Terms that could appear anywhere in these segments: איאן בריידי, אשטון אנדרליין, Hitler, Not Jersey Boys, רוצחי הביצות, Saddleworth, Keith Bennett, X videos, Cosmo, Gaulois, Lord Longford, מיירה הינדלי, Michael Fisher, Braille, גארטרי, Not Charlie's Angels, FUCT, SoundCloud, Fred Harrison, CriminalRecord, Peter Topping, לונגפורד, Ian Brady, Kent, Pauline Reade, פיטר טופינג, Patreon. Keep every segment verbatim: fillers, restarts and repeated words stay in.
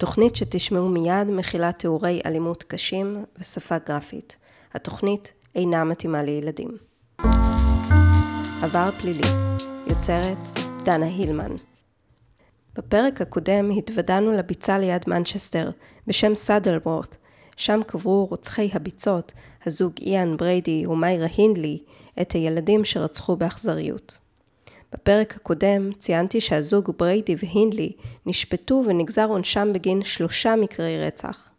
התוכנית שתשמעו מיד מכילה תיאורי אלימות קשים ושפה גרפית. התוכנית אינה מתאימה לילדים. עבר פלילי, יוצרת דנה הילמן. בפרק הקודם התוודענו לביצה ליד מנצ'סטר בשם סאדלוורת', שם קברו רוצחי הביצות, הזוג איאן בריידי ומיירה הינדלי, את הילדים שרצחו באכזריות. בפרק הקודם ציינתי שהזוג בריידי והינדלי נשפטו ונגזר עונשם בגין שלושה מקרי רצח.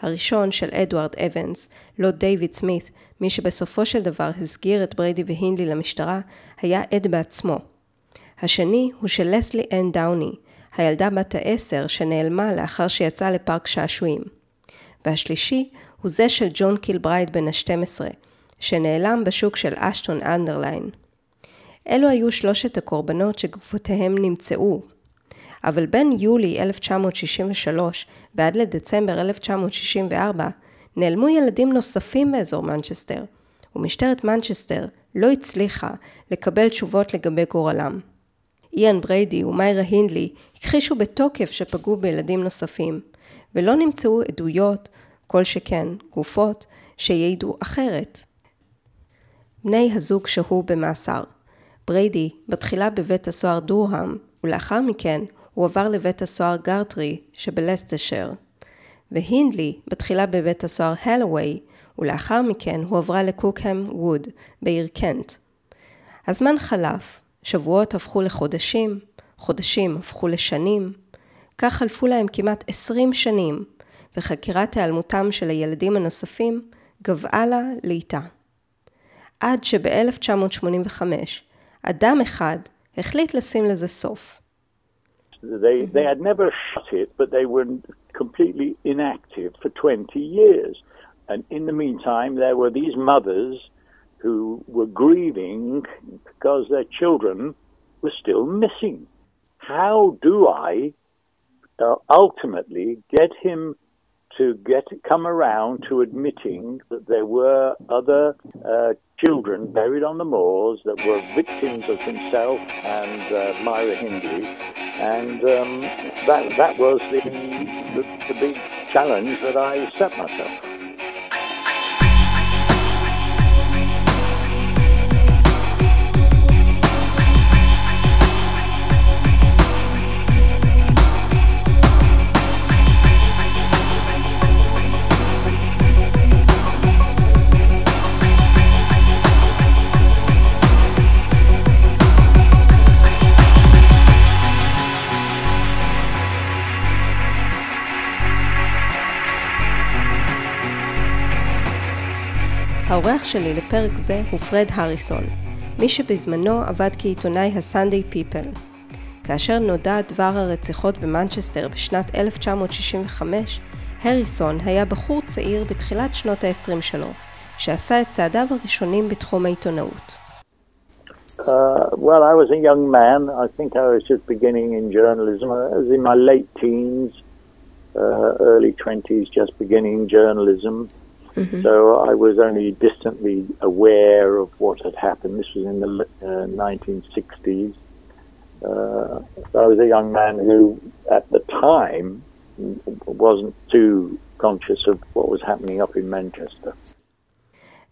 הראשון של אדוארד אבנס, לא דיוויד סמית, מי שבסופו של דבר הסגיר את בריידי והינדלי למשטרה, היה עד בעצמו. השני הוא של לסלי אן דאוני, הילדה בת העשר שנעלמה לאחר שיצאה לפארק שעשועים. והשלישי הוא זה של ג'ון קילברייד בן ה-שתים עשרה, שנעלם בשוק של אשטון אנדרליין. אלו היו שלושת הקורבנות שגופותיהם נמצאו. אבל בין יולי אלף תשע מאות שישים ושלוש ועד לדצמבר אלף תשע מאות שישים וארבע נעלמו ילדים נוספים באזור מנצ'סטר, ומשטרת מנצ'סטר לא הצליחה לקבל תשובות לגבי גורלם. איאן בריידי ומיירה הינדלי הכחישו בתוקף שפגעו בילדים נוספים, ולא נמצאו עדויות, כל שכן גופות, שיעידו אחרת. בני הזוג שהו במאסר. בריידי בתחילה בבית הסוהר דורהם, ולאחר מכן הוא עבר לבית הסוהר גארטרי שבלסטשר, והינדלי בתחילה בבית הסוהר הלווי, ולאחר מכן הוא עברה לקוקהם ווד בעיר קנט. הזמן חלף, שבועות הפכו לחודשים, חודשים הפכו לשנים, כך חלפו להם כמעט עשרים שנים, וחקירת העלמותם של הילדים הנוספים גבעה לה לאיתה. עד שב-אלף תשע מאות שמונים וחמש אדם אחד החליט לשים לזה סוף. They, they had never shot it, but they were completely inactive for twenty years. And in the meantime, there were these mothers who were grieving because their children were still missing. How do I uh, ultimately get him to get come around to admitting that there were other uh, children buried on the moors that were victims of himself and uh, Myra Hindley, and um, that that was the, the the big challenge that I set myself. האורח שלי לפרק זה הוא פרד הריסון, מי שבזמנו עבד כעיתונאי הסנדיי פיפל. כאשר נודע דבר הרציחות במנצ'סטר בשנת אלף תשע מאות שישים וחמש, הריסון היה בחור צעיר בתחילת שנות ה-עשרים שלו, שעשה את צעדיו הראשונים בתחום העיתונאות. Uh, well, I was a young man. I think I was just beginning in journalism. I was in my late teens, uh, early twenties, just beginning journalism. Mm-hmm. So I was only distantly aware of what had happened. This was in the uh, nineteen sixties. Uh, I was a young man who, at the time, wasn't too conscious of what was happening up in Manchester.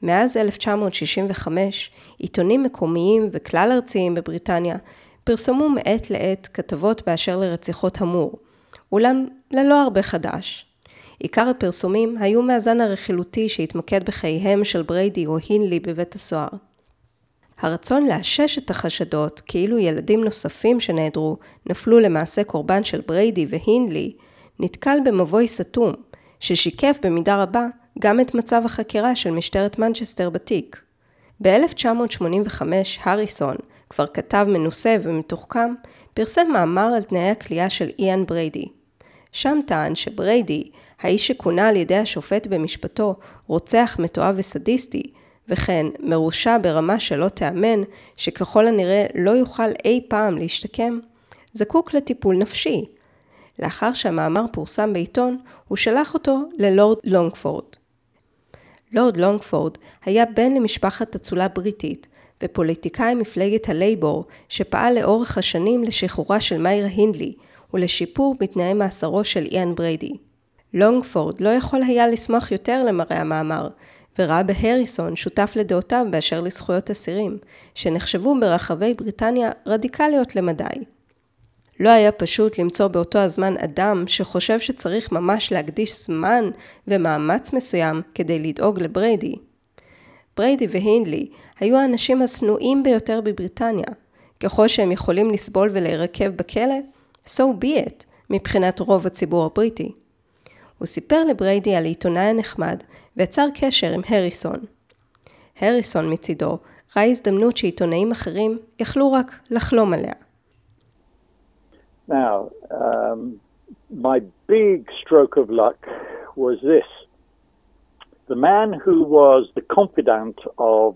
מאז אלף תשע מאות שישים וחמש, עיתונים מקומיים וכלל ארציים בבריטניה פרסמו מעת לעת כתבות באשר לרציחות המור, אולם ללא הרבה חדש. עיקר הפרסומים היו מהזן הרכילותי שהתמקד בחייהם של בריידי או הינדלי בבית הסוהר. הרצון לאשש את החשדות כאילו ילדים נוספים שנעדרו נפלו למעשה קורבן של בריידי והינדלי, נתקל במבוי סתום, ששיקף במידה רבה גם את מצב החקירה של משטרת מנצ'סטר בתיק. ב-אלף תשע מאות שמונים וחמש הריסון, כבר כתב מנוסה ומתוחכם, פרסם מאמר על תנאי הכלייה של איאן בריידי. שם טען שבריידי, האיש שכונה על ידי השופט במשפטו רוצח מתועב וסדיסטי, וכן מרושע ברמה שלא תאמן, שככל הנראה לא יוכל אי פעם להשתקם, זקוק לטיפול נפשי. לאחר שהמאמר פורסם בעיתון, הוא שלח אותו ללורד לונגפורד. לורד לונגפורד היה בן למשפחת אצולה בריטית, ופוליטיקאי מפלגת הלייבור, שפעל לאורך השנים לשחרורה של מיירה הינדלי, ולשיפור בתנאי מאסרו של איאן בריידי. לונגפורד לא יכול היה לסמוך יותר למראה המאמר, וראה בהריסון שותף לדעותיו באשר לזכויות אסירים, שנחשבו ברחבי בריטניה רדיקליות למדי. לא היה פשוט למצוא באותו הזמן אדם שחושב שצריך ממש להקדיש זמן ומאמץ מסוים כדי לדאוג לבריידי. בריידי והינדלי היו האנשים הסנועים ביותר בבריטניה. ככל שהם יכולים לסבול ולהירקב בכלא, so be it, מבחינת רוב הציבור הבריטי. הוא סיפר לבריידי על עיתונאי הנחמד ויצר קשר עם הריסון. הריסון מצידו ראה הזדמנות שעיתונאים אחרים יכלו רק לחלום עליה. Now, um, my big stroke of luck was this. The man who was the confidant of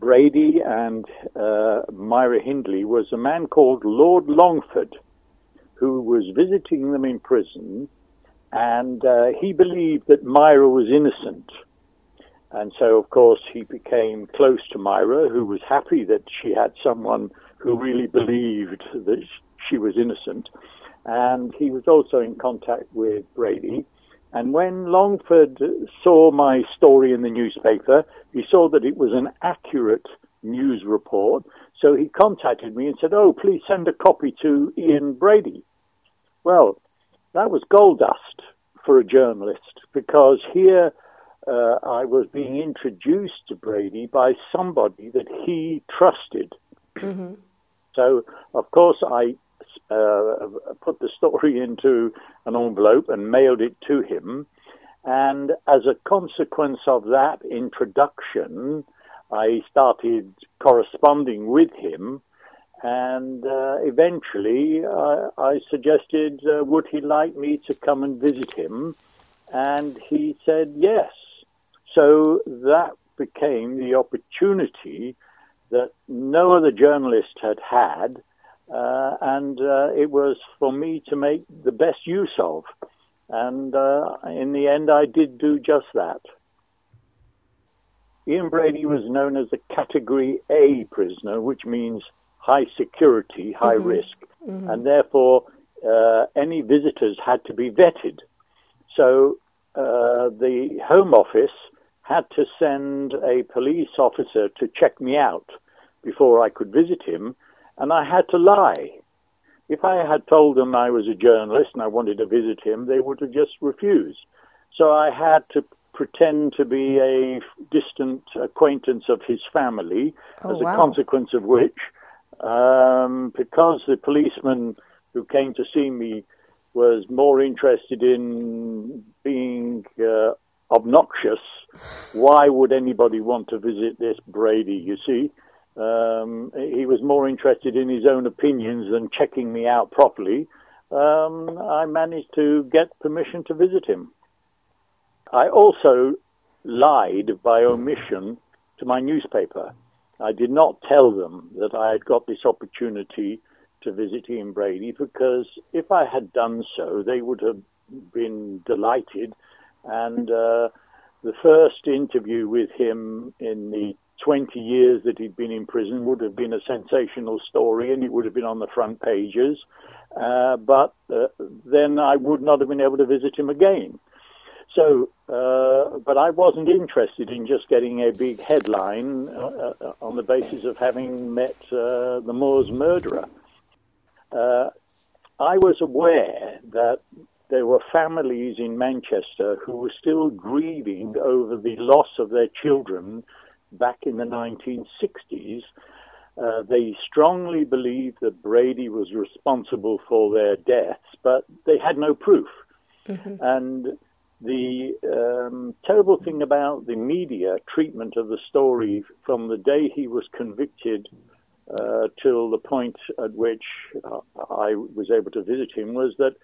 Brady and uh, Myra Hindley was a man called Lord Longford, who was visiting them in prison, and uh, he believed that Myra was innocent. And so, of course, he became close to Myra, who was happy that she had someone who really believed that she she was innocent, and he was also in contact with Brady. And when Longford saw my story in the newspaper, he saw that it was an accurate news report, so he contacted me and said, oh, please send a copy to Ian Brady. Well, that was gold dust for a journalist, because here uh, I was being introduced to Brady by somebody that he trusted. Mm-hmm. So, of course, I Uh, put the story into an envelope and mailed it to him. And as a consequence of that introduction, I started corresponding with him. And uh, eventually uh, I suggested, uh, would he like me to come and visit him? And he said yes. So that became the opportunity that no other journalist had had. Uh, and uh, it was for me to make the best use of. And uh, in the end, I did do just that. Ian Brady was known as a Category A prisoner, which means high security, high mm-hmm. risk. Mm-hmm. And therefore, uh, any visitors had to be vetted. So uh, the Home Office had to send a police officer to check me out before I could visit him. And I had to lie. If I had told them I was a journalist and I wanted to visit him, they would have just refused. So I had to pretend to be a distant acquaintance of his family, oh, as a wow. consequence of which, um, because the policeman who came to see me was more interested in being uh, obnoxious, why would anybody want to visit this Brady, you see? Um, he was more interested in his own opinions than checking me out properly. Um, I managed to get permission to visit him. I also lied by omission to my newspaper. I did not tell them that I had got this opportunity to visit Ian Brady, because if I had done so, they would have been delighted. And uh, the first interview with him in the twenty years that he'd been in prison would have been a sensational story, and it would have been on the front pages. Uh, but uh, then I would not have been able to visit him again. So, uh, but I wasn't interested in just getting a big headline uh, uh, on the basis of having met uh, the Moors murderer. Uh, I was aware that there were families in Manchester who were still grieving over the loss of their children back in the nineteen sixties, uh, they strongly believed that Brady was responsible for their deaths, but they had no proof. Mm-hmm. And the um, terrible thing about the media treatment of the story from the day he was convicted uh, till the point at which uh, I was able to visit him was that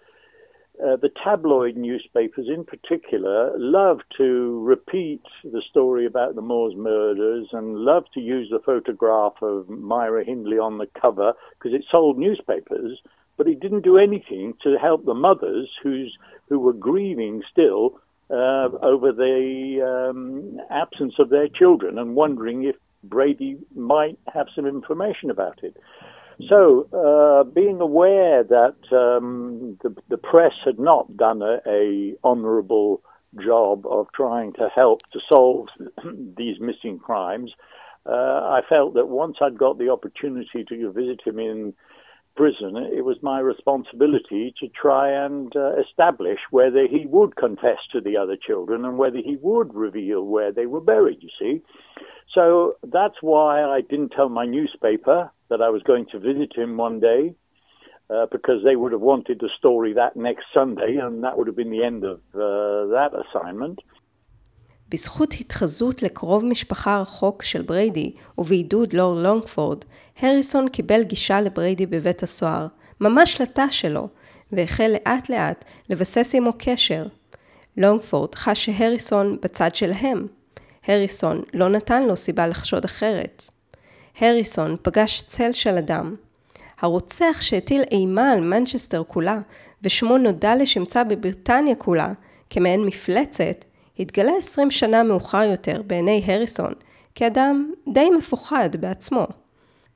Uh, the tabloid newspapers in particular love to repeat the story about the Moors murders and love to use the photograph of Myra Hindley on the cover because it sold newspapers, but it didn't do anything to help the mothers who's, who were grieving still uh, over the um, absence of their children and wondering if Brady might have some information about it. So, uh, being aware that um, the, the press had not done a, a honourable job of trying to help to solve these missing crimes, uh, I felt that once I'd got the opportunity to visit him in prison, it was my responsibility to try and uh, establish whether he would confess to the other children and whether he would reveal where they were buried, you see. So that's why I didn't tell my newspaper that I was going to visit him one day, uh, because they would have wanted the story that next Sunday, and that would have been the end of uh, that assignment. בזכות התחזות לקרוב משפחה רחוק של בריידי ובעידוד לורד לונגפורד, הריסון קיבל גישה לבריידי בבית הסוהר, ממש לתא שלו, והחל לאט לאט לבסס עמו קשר. לונגפורד חש שהריסון בצד שלהם. הריסון לא נתן לו סיבה לחשוד אחרת. הריסון פגש צל של אדם. הרוצח שהטיל אימה על מנצ'סטר כולה, ושמו נודע לשמצה בבריטניה כולה, כמעין מפלצת, התגלה עשרים שנה מאוחר יותר בעיני הריסון, כאדם די מפוחד בעצמו.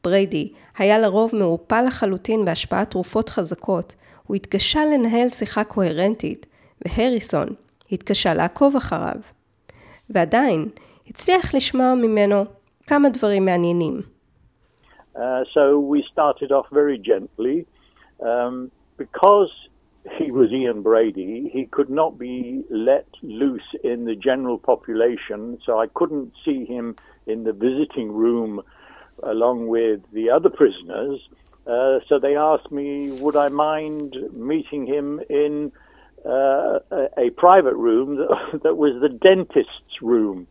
בריידי היה לרוב מעורפל לחלוטין בהשפעת תרופות חזקות, הוא התקשה לנהל שיחה קוהרנטית, והריסון התקשה לעקוב אחריו. ועדיין הצליח לשמוע ממנו כמה דברים מעניינים. Uh, so we started off very gently, um, because he was Ian Brady, he could not be let loose in the general population, so I couldn't see him in the visiting room along with the other prisoners. Uh, so they asked me, would I mind meeting him in uh, a, a private room that, that was the dentist's room?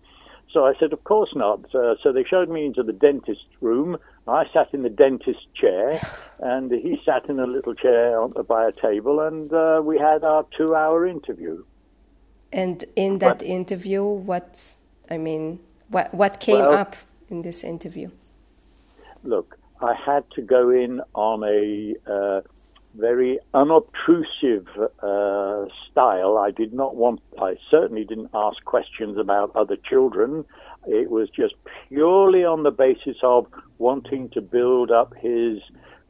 So I said, of course not. Uh, so they showed me into the dentist's room. I sat in the dentist's chair, and he sat in a little chair on, by a table, and uh, we had our two-hour interview. And in that but, interview, what, I mean, what, what came well, up in this interview? Look, I had to go in on a uh, very unobtrusive uh, style. I did not want, I certainly didn't ask questions about other children. It was just purely on the basis of wanting to build up his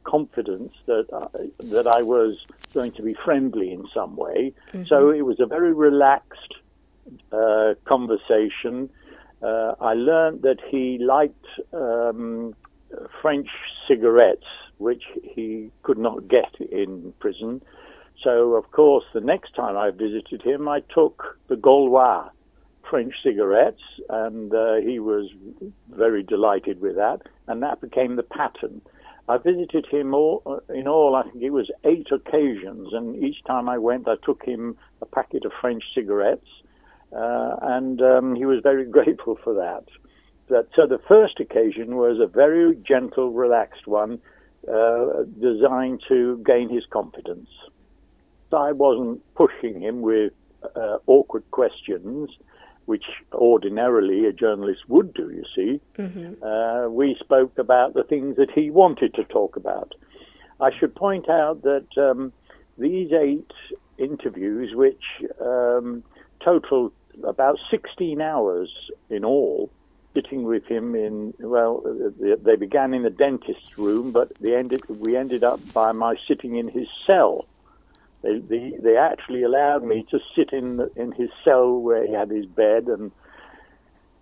confidence that I, that I was going to be friendly in some way. Mm-hmm. So it was a very relaxed uh, conversation. Uh, I learned that he liked um, French cigarettes, which he could not get in prison. So, of course, the next time I visited him, I took the Gaulois French cigarettes, and uh, he was very delighted with that, and that became the pattern. I visited him all, in all, I think it was eight occasions, and each time I went, I took him a packet of French cigarettes, uh, and um, he was very grateful for that. That, so the first occasion was a very gentle, relaxed one, uh, designed to gain his confidence. So I wasn't pushing him with uh, awkward questions, which ordinarily a journalist would do, you see. Mm-hmm. Uh, we spoke about the things that he wanted to talk about. I should point out that um, these eight interviews, which um, totaled about sixteen hours in all, sitting with him in, well, they began in the dentist's room, but they ended, we ended up by my sitting in his cell. They, they, they actually allowed me to sit in in his cell where he had his bed and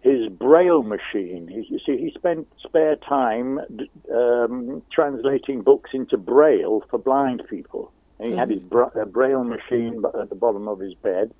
his Braille machine. He, you see, he spent spare time um, translating books into Braille for blind people. And he mm-hmm. had his bra- Braille machine at the bottom of his bed.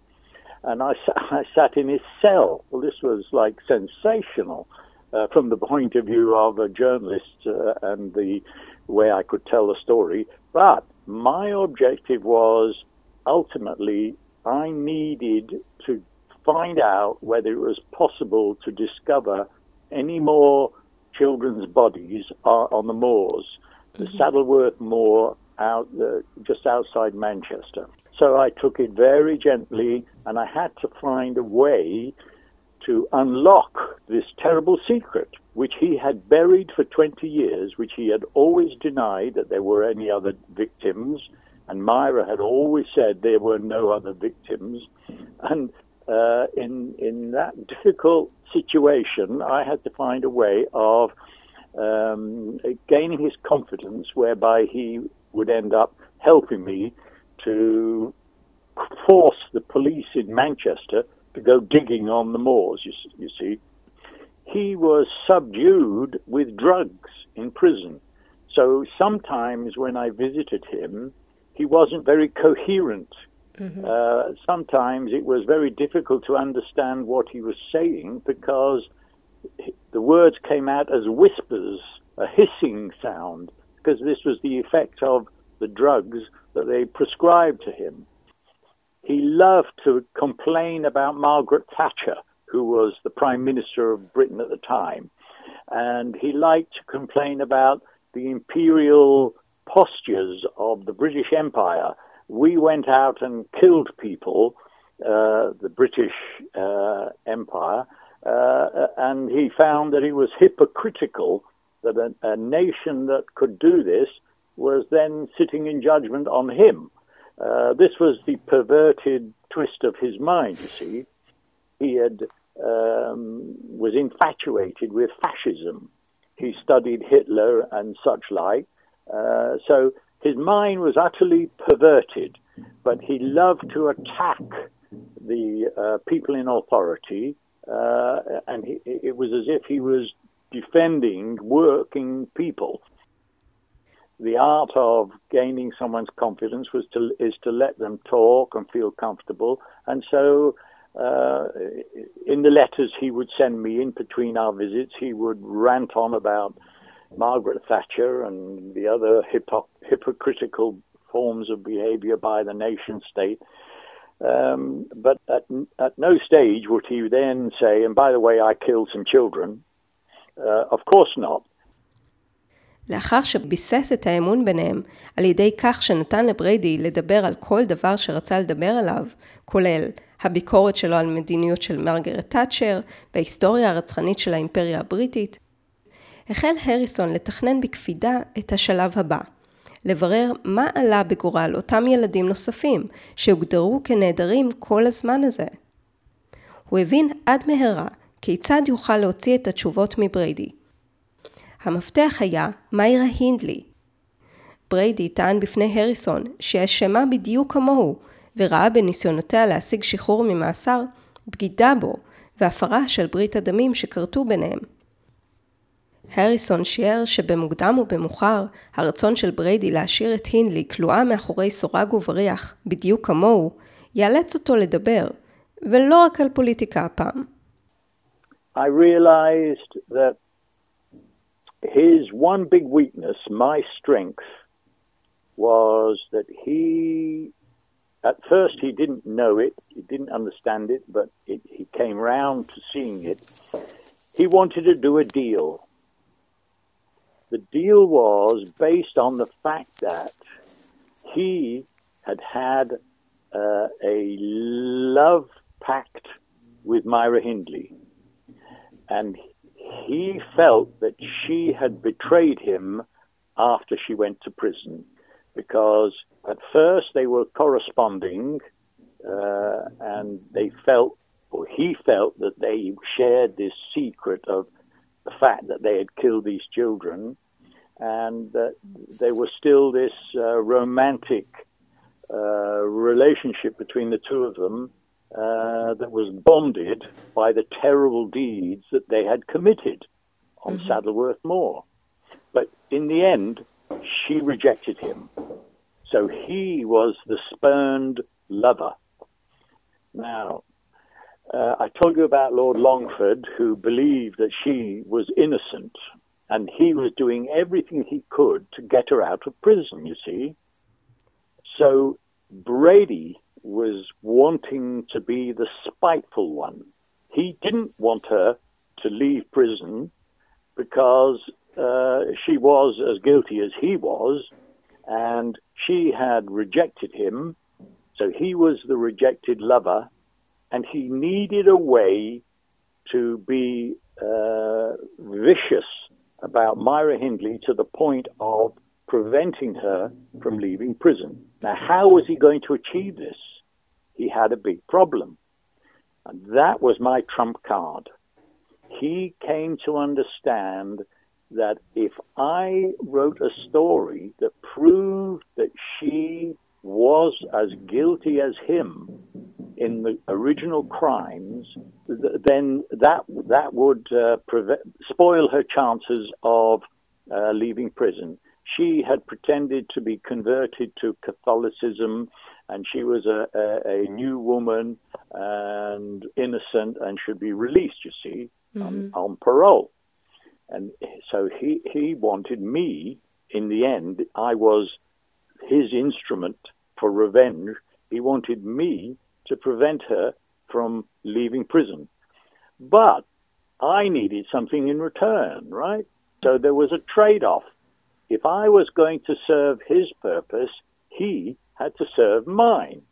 And I, I sat in his cell. Well, this was, like, sensational uh, from the point of view of a journalist uh, and the way I could tell the story. But my objective was, ultimately, I needed to find out whether it was possible to discover any more children's bodies on the moors, the mm-hmm. Saddleworth Moor out the, just outside Manchester. So I took it very gently, and I had to find a way to unlock this terrible secret, which he had buried for twenty years, which he had always denied that there were any other victims, and Myra had always said there were no other victims. And uh, in in that difficult situation, I had to find a way of um, gaining his confidence, whereby he would end up helping me to force the police in Manchester to go digging on the moors, you, you see. He was subdued with drugs in prison. So sometimes when I visited him, he wasn't very coherent. Mm-hmm. Uh, sometimes it was very difficult to understand what he was saying because the words came out as whispers, a hissing sound, because this was the effect of the drugs that they prescribed to him. He loved to complain about Margaret Thatcher, who was the Prime Minister of Britain at the time. And he liked to complain about the imperial postures of the British Empire. We went out and killed people, uh, the British uh, Empire, uh, and he found that it was hypocritical that a, a nation that could do this was then sitting in judgment on him. Uh, this was the perverted twist of his mind, you see. He had um, was infatuated with fascism. He studied Hitler and such like. Uh, so his mind was utterly perverted, but he loved to attack the uh, people in authority, uh, and he, it was as if he was defending working people. The art of gaining someone's confidence was to, is to let them talk and feel comfortable, and so Uh, in the letters he would send me in between our visits, he would rant on about Margaret Thatcher and the other hypo- hypocritical forms of behavior by the nation state. Um, but at, at no stage would he then say, and by the way, I killed some children. Uh, of course not. לאחר שביסס את האמון ביניהם, על ידי כך שנתן לבריידי לדבר על כל דבר שרצה לדבר עליו, כולל הביקורת שלו על מדיניות של מרגרט תאצ'ר וההיסטוריה הרצחנית של האימפריה הבריטית, החל הריסון לתכנן בקפידה את השלב הבא, לברר מה עלה בגורל אותם ילדים נוספים שהוגדרו כנעדרים כל הזמן הזה. הוא הבין עד מהרה כיצד יוכל להוציא את התשובות מבריידי. המפתח היה מיירה הינדלי. בריידי טען בפני הריסון שהאשמה בדיוק כמוהו, וראה בניסיונותיה להשיג שחרור ממאסר, בגידה בו והפרה של ברית הדמים שכרתו ביניהם. הריסון שיער שבמוקדם ובמוחר, הרצון של בריידי להשאיר את הינדלי כלואה מאחורי סורג ובריח, בדיוק כמוהו, יאלץ אותו לדבר, ולא רק על פוליטיקה הפעם. I realized that his one big weakness, my strength, was that he, at first he didn't know it, he didn't understand it, but it, he came round to seeing it. He wanted to do a deal. The deal was based on the fact that he had had uh, a love pact with Myra Hindley, and he felt that she had betrayed him after she went to prison, because at first they were corresponding uh, and they felt, or he felt, that they shared this secret of the fact that they had killed these children, and that there was still this uh, romantic uh, relationship between the two of them Uh, that was bonded by the terrible deeds that they had committed on mm-hmm. Saddleworth Moor. But in the end, she rejected him. So he was the spurned lover. Now, uh, I told you about Lord Longford, who believed that she was innocent, and he was doing everything he could to get her out of prison, you see. So Brady was wanting to be the spiteful one. He didn't want her to leave prison because uh, she was as guilty as he was, and she had rejected him, so he was the rejected lover, and he needed a way to be uh, vicious about Myra Hindley to the point of preventing her from leaving prison. Now, how was he going to achieve this? He had a big problem. And that was my trump card. He came to understand that if I wrote a story that proved that she was as guilty as him in the original crimes, th- then that that would uh, preve- spoil her chances of uh, leaving prison. She had pretended to be converted to Catholicism, and she was a, a, a new woman and innocent and should be released, you see, mm-hmm. on, on parole. And so he, he wanted me, in the end, I was his instrument for revenge. He wanted me to prevent her from leaving prison. But I needed something in return, right? So there was a trade-off. If I was going to serve his purpose, he had to serve mine.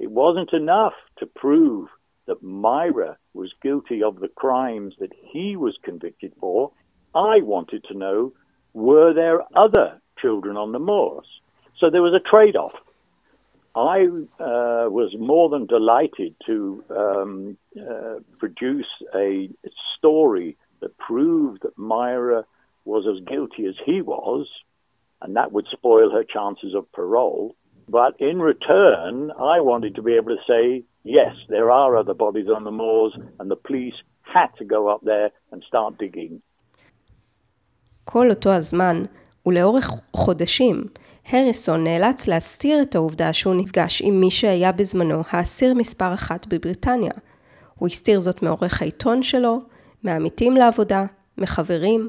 It wasn't enough to prove that Myra was guilty of the crimes that he was convicted for. I wanted to know, were there other children on the moors? So there was a trade-off. I uh, was more than delighted to um, uh, produce a story that proved that Myra was as guilty as he was, and that would spoil her chances of parole. But in return, I wanted to be able to say, yes, there are other bodies on the moors, and the police had to go up there and start digging. כל אותו הזמן, ולאורך חודשים, הריסון נאלץ להסתיר את העובדה שהוא נפגש עם מי שהיה בזמנו האסיר מספר אחת בבריטניה. הוא הסתיר זאת מעורך העיתון שלו, מעמיתים לעבודה, מחברים.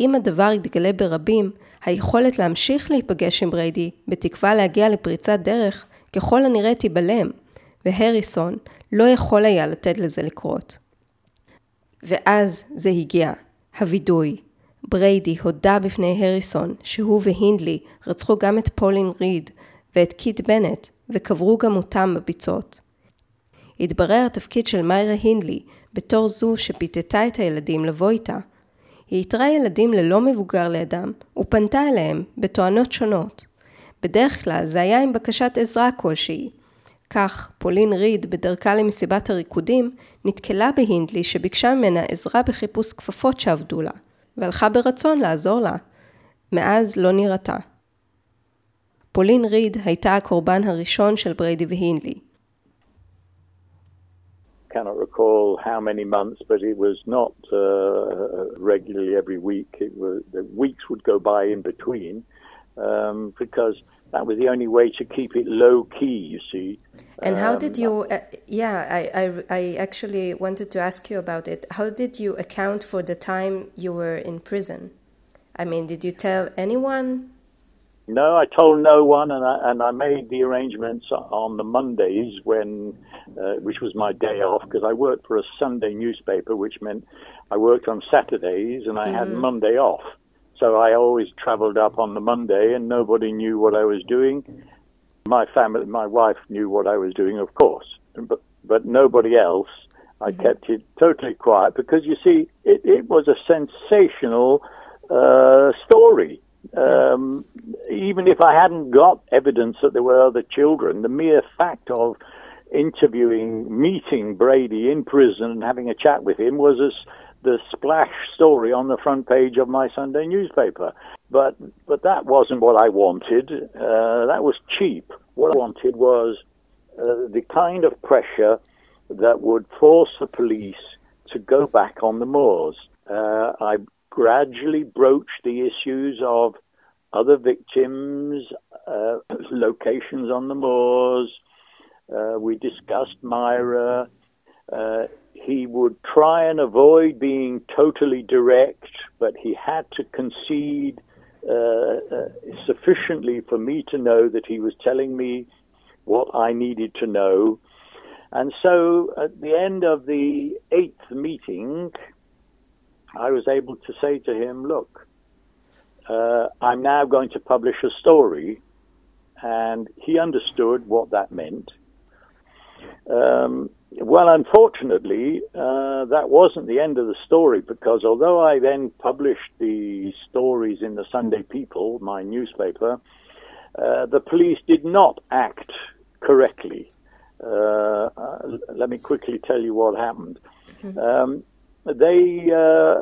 אם הדבר יתגלה ברבים, היכולת להמשיך להיפגש עם בריידי, בתקווה להגיע לפריצת דרך, ככל הנראה תיבלם, והריסון לא יכול היה לתת לזה לקרות. ואז זה הגיע, הוידוי. בריידי הודה בפני הריסון שהוא והינדלי רצחו גם את פולין ריד ואת קית' בנט וקברו גם אותם בביצות. התברר התפקיד של מיירה הינדלי בתור זו שפיתתה את הילדים לבוא איתה. היא התרה ילדים ללא מבוגר לידם ופנתה אליהם בתואנות שונות. בדרך כלל זה היה עם בקשת עזרה כלשהי. כך פולין ריד בדרכה למסיבת הריקודים נתקלה בהינדלי שביקשה ממנה עזרה בחיפוש כפפות שעבדו לה. והלכה ברצון לעזור לה. מאז לא נראתה. פולין ריד הייתה הקורבן הראשון של בריידי והינדלי. Cannot recall how many months, but it was not uh, regularly every week. It was, the weeks would go by in between um, because that was the only way to keep it low key, you see. And how um, did you, uh, yeah, I, I, I actually wanted to ask you about it. How did you account for the time you were in prison? I mean, did you tell anyone? No, I told no one, and I, and I made the arrangements on the Mondays, when, uh, which was my day off, because I worked for a Sunday newspaper, which meant I worked on Saturdays, and I mm. had Monday off. So I always traveled up on the Monday and nobody knew what I was doing. My family, my wife knew what I was doing, of course, but, but nobody else. I mm-hmm. kept it totally quiet because, you see, it, it was a sensational uh, story. Um, even if I hadn't got evidence that there were other children, the mere fact of interviewing, meeting Brady in prison and having a chat with him was as the splash story on the front page of my Sunday newspaper. But but that wasn't what I wanted. Uh, that was cheap. What I wanted was uh, the kind of pressure that would force the police to go back on the moors. Uh, I gradually broached the issues of other victims, uh, locations on the moors. Uh, we discussed Myra. Uh, He would try and avoid being totally direct, but he had to concede uh, uh, sufficiently for me to know that he was telling me what I needed to know. And so at the end of the eighth meeting, I was able to say to him, look, uh, I'm now going to publish a story. And he understood what that meant. Um, well, unfortunately, uh, that wasn't the end of the story, because although I then published the stories in the Sunday People, my newspaper, uh, the police did not act correctly. Uh, uh, let me quickly tell you what happened. Um, they uh,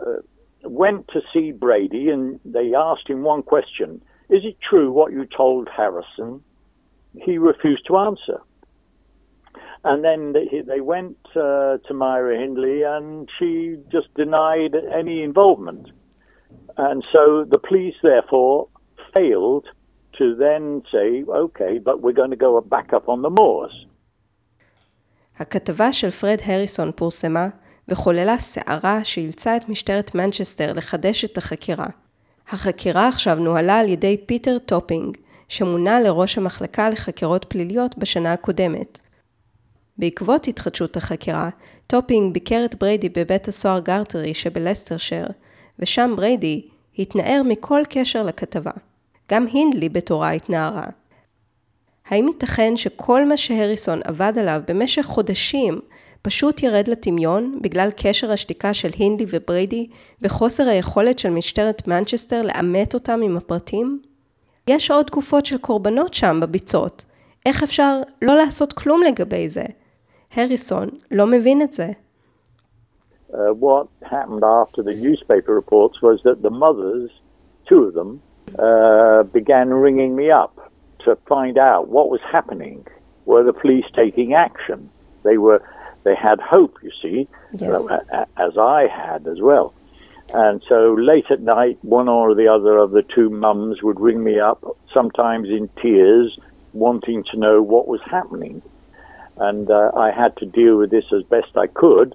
went to see Brady and they asked him one question. Is it true what you told Harrison? He refused to answer. And then they, they went uh, to Myra Hindley and she just denied any involvement. And so the police, therefore, failed to then say, okay, but we're going to go back up on the moors. הכתבה של פרד הריסון פורסמה וחוללה סערה שאילצה את משטרת מנצ'סטר לחדש את החקירה. החקירה עכשיו נוהלה על ידי פיטר טופינג, שמונה לראש המחלקה לחקירות פליליות בשנה הקודמת. בעקבות התחדשות החקירה, טופינג ביקר את בריידי בבית הסוהר גארטרי שבלסטרשר, ושם בריידי התנער מכל קשר לכתבה. גם הינדלי בתורה התנערה. האם ייתכן שכל מה שהריסון עבד עליו במשך חודשים פשוט ירד לטמיון בגלל קשר השתיקה של הינדלי ובריידי וחוסר היכולת של משטרת מנצ'סטר לאמת אותם עם הפרטים? יש עוד גופות של קורבנות שם בביצות. איך אפשר לא לעשות כלום לגבי זה? הריסון לא מבין את זה. Uh, what happened after the newspaper reports was that the mothers, two of them, uh, began ringing me up to find out what was happening. Were the police taking action? They were, they had hope, you see, yes. uh, as I had as well. And so late at night, one or the other of the two mums would ring me up, sometimes in tears, wanting to know what was happening. And uh, I had to deal with this as best I could.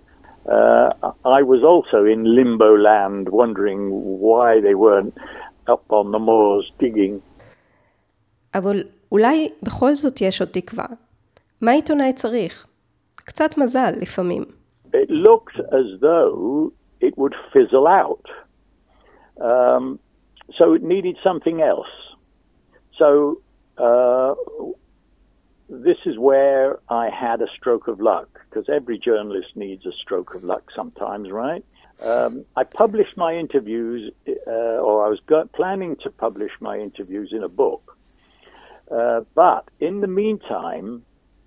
Uh, I was also in limbo land, wondering why they weren't up on the moors digging. אבל אולי בכל זאת יש עוד תקווה. מה עיתונאי צריך? קצת מזל לפעמים. It looked as though it would fizzle out. Um, so it needed something else. So uh, this is where I had a stroke of luck, because every journalist needs a stroke of luck sometimes, right? Um, I published my interviews, uh, or I was go- planning to publish my interviews in a book. Uh, but in the meantime,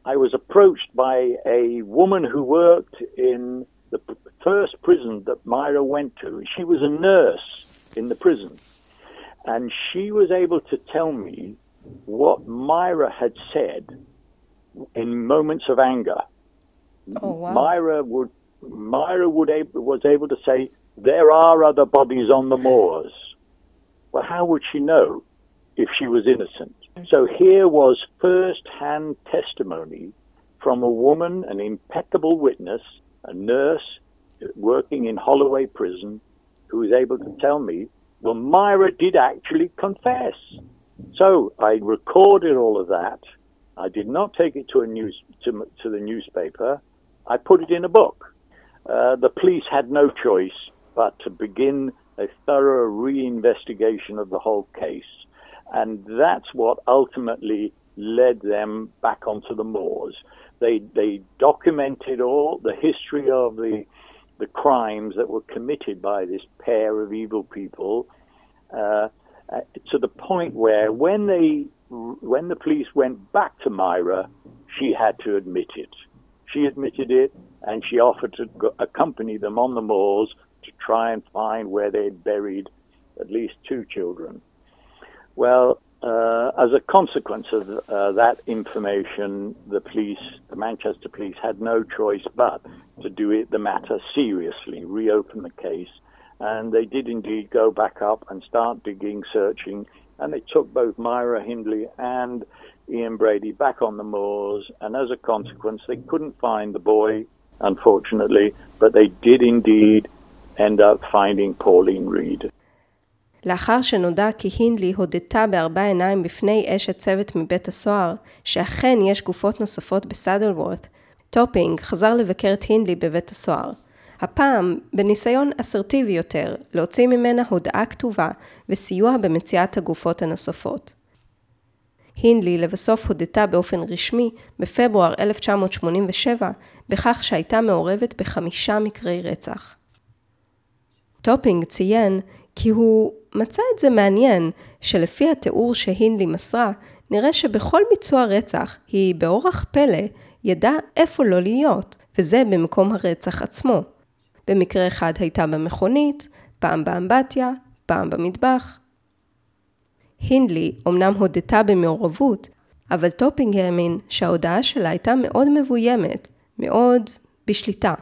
I was approached by a woman who worked in the p- first prison that Myra went to. She was a nurse in the prison. And she was able to tell me what Myra had said in moments of anger. Oh, wow. Myra would Myra would able, was able to say, there are other bodies on the moors. Well, how would she know if she was innocent? So here was first-hand testimony from a woman, an impeccable witness, a nurse working in Holloway prison, who was able to tell me, well, Myra did actually confess. So I recorded all of that. I did not take it to a news to, to the newspaper. I put it in a book. Uh, the police had no choice but to begin a thorough reinvestigation of the whole case. And that's what ultimately led them back onto the moors. They they documented all the history of the the crimes that were committed by this pair of evil people uh, uh, to the point where when they when the police went back to Myra, she had to admit it. She admitted it, and she offered to go, accompany them on the moors to try and find where they had buried at least two children. Well, uh, as a consequence of uh, that information, the police, the Manchester police, had no choice but to do it, the matter seriously, reopen the case. And they did indeed go back up and start digging, searching. And it took both Myra Hindley and Ian Brady back on the moors. And as a consequence, they couldn't find the boy, unfortunately, but they did indeed end up finding Pauline Reade. לאחר שנודע כי הינדלי הודתה בארבע עיניים בפני אשת צוות מבית הסוהר, שאכן יש גופות נוספות בסאדלוורת, טופינג חזר לבקר את הינדלי בבית הסוהר. הפעם בניסיון אסרטיבי יותר, להוציא ממנה הודעה כתובה וסיוע במציאת הגופות הנוספות. הינדלי לבסוף הודתה באופן רשמי בפברואר אלף תשע מאות שמונים ושבע, בכך שהייתה מעורבת בחמישה מקרי רצח. טופינג ציין כי הוא מצא את זה מעניין, שלפי התיאור שהינדלי מסרה, נראה שבכל ביצוע רצח היא באורח פלא ידעה איפה לא להיות, וזה במקום הרצח עצמו. במקרה אחד הייתה במכונית, פעם באמבטיה, פעם במטבח. הינדלי אמנם הודתה במעורבות, אבל טופינג האמין שההודעה שלה הייתה מאוד מבוימת, מאוד בשליטה.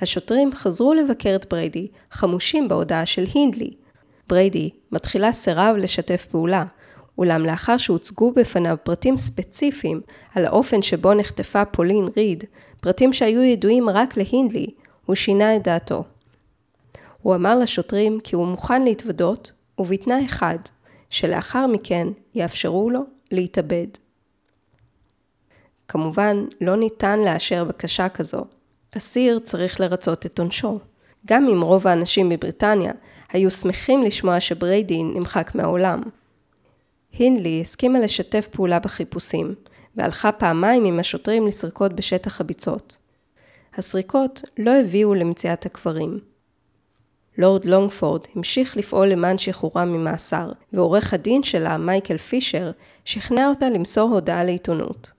השוטרים חזרו לבקר את בריידי, חמושים בהודעה של הינדלי. בריידי מתחילה סירב לשתף פעולה, אולם לאחר שהוצגו בפניו פרטים ספציפיים על האופן שבו נחטפה פולין ריד, פרטים שהיו ידועים רק להינדלי, הוא שינה את דעתו. הוא אמר לשוטרים כי הוא מוכן להתוודות, ובתנאי אחד, שלאחר מכן יאפשרו לו להתאבד. כמובן, לא ניתן לאשר בקשה כזו. אסיר צריך לרצות את עונשו. גם אם רוב האנשים בבריטניה היו שמחים לשמוע שבריידי נמחק מהעולם. הינדלי הסכימה לשתף פעולה בחיפושים, והלכה פעמיים עם השוטרים לסריקות בשטח הביצות. הסריקות לא הביאו למציאת הקברים. לורד לונגפורד המשיך לפעול למען שחרורה ממאסר, ועורך הדין שלה, מייקל פישר, שכנע אותה למסור הודעה לעיתונות.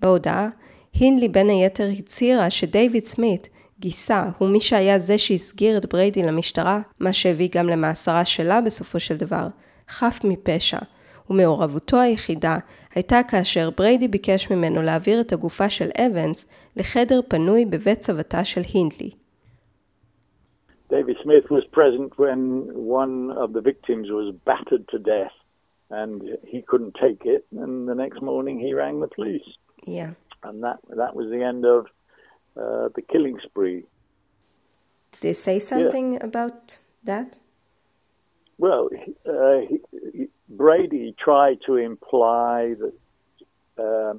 בהודעה, הינדלי בין היתר הצהירה שדייוויד סמית, גיסה, הוא מי שהיה זה שהסגיר את בריידי למשטרה, מה שהביא גם למאסרה שלה בסופו של דבר, חף מפשע. ומעורבותו היחידה הייתה כאשר בריידי ביקש ממנו להעביר את הגופה של אבנס לחדר פנוי בבית סבתה של הינדלי. David Smith was present when one of the victims was battered to death and he couldn't take it and the next morning he rang the police. Yeah. And that that was the end of uh, the killing spree. Did they say something yeah. about that? Well, uh, he, he, Brady tried to imply that uh,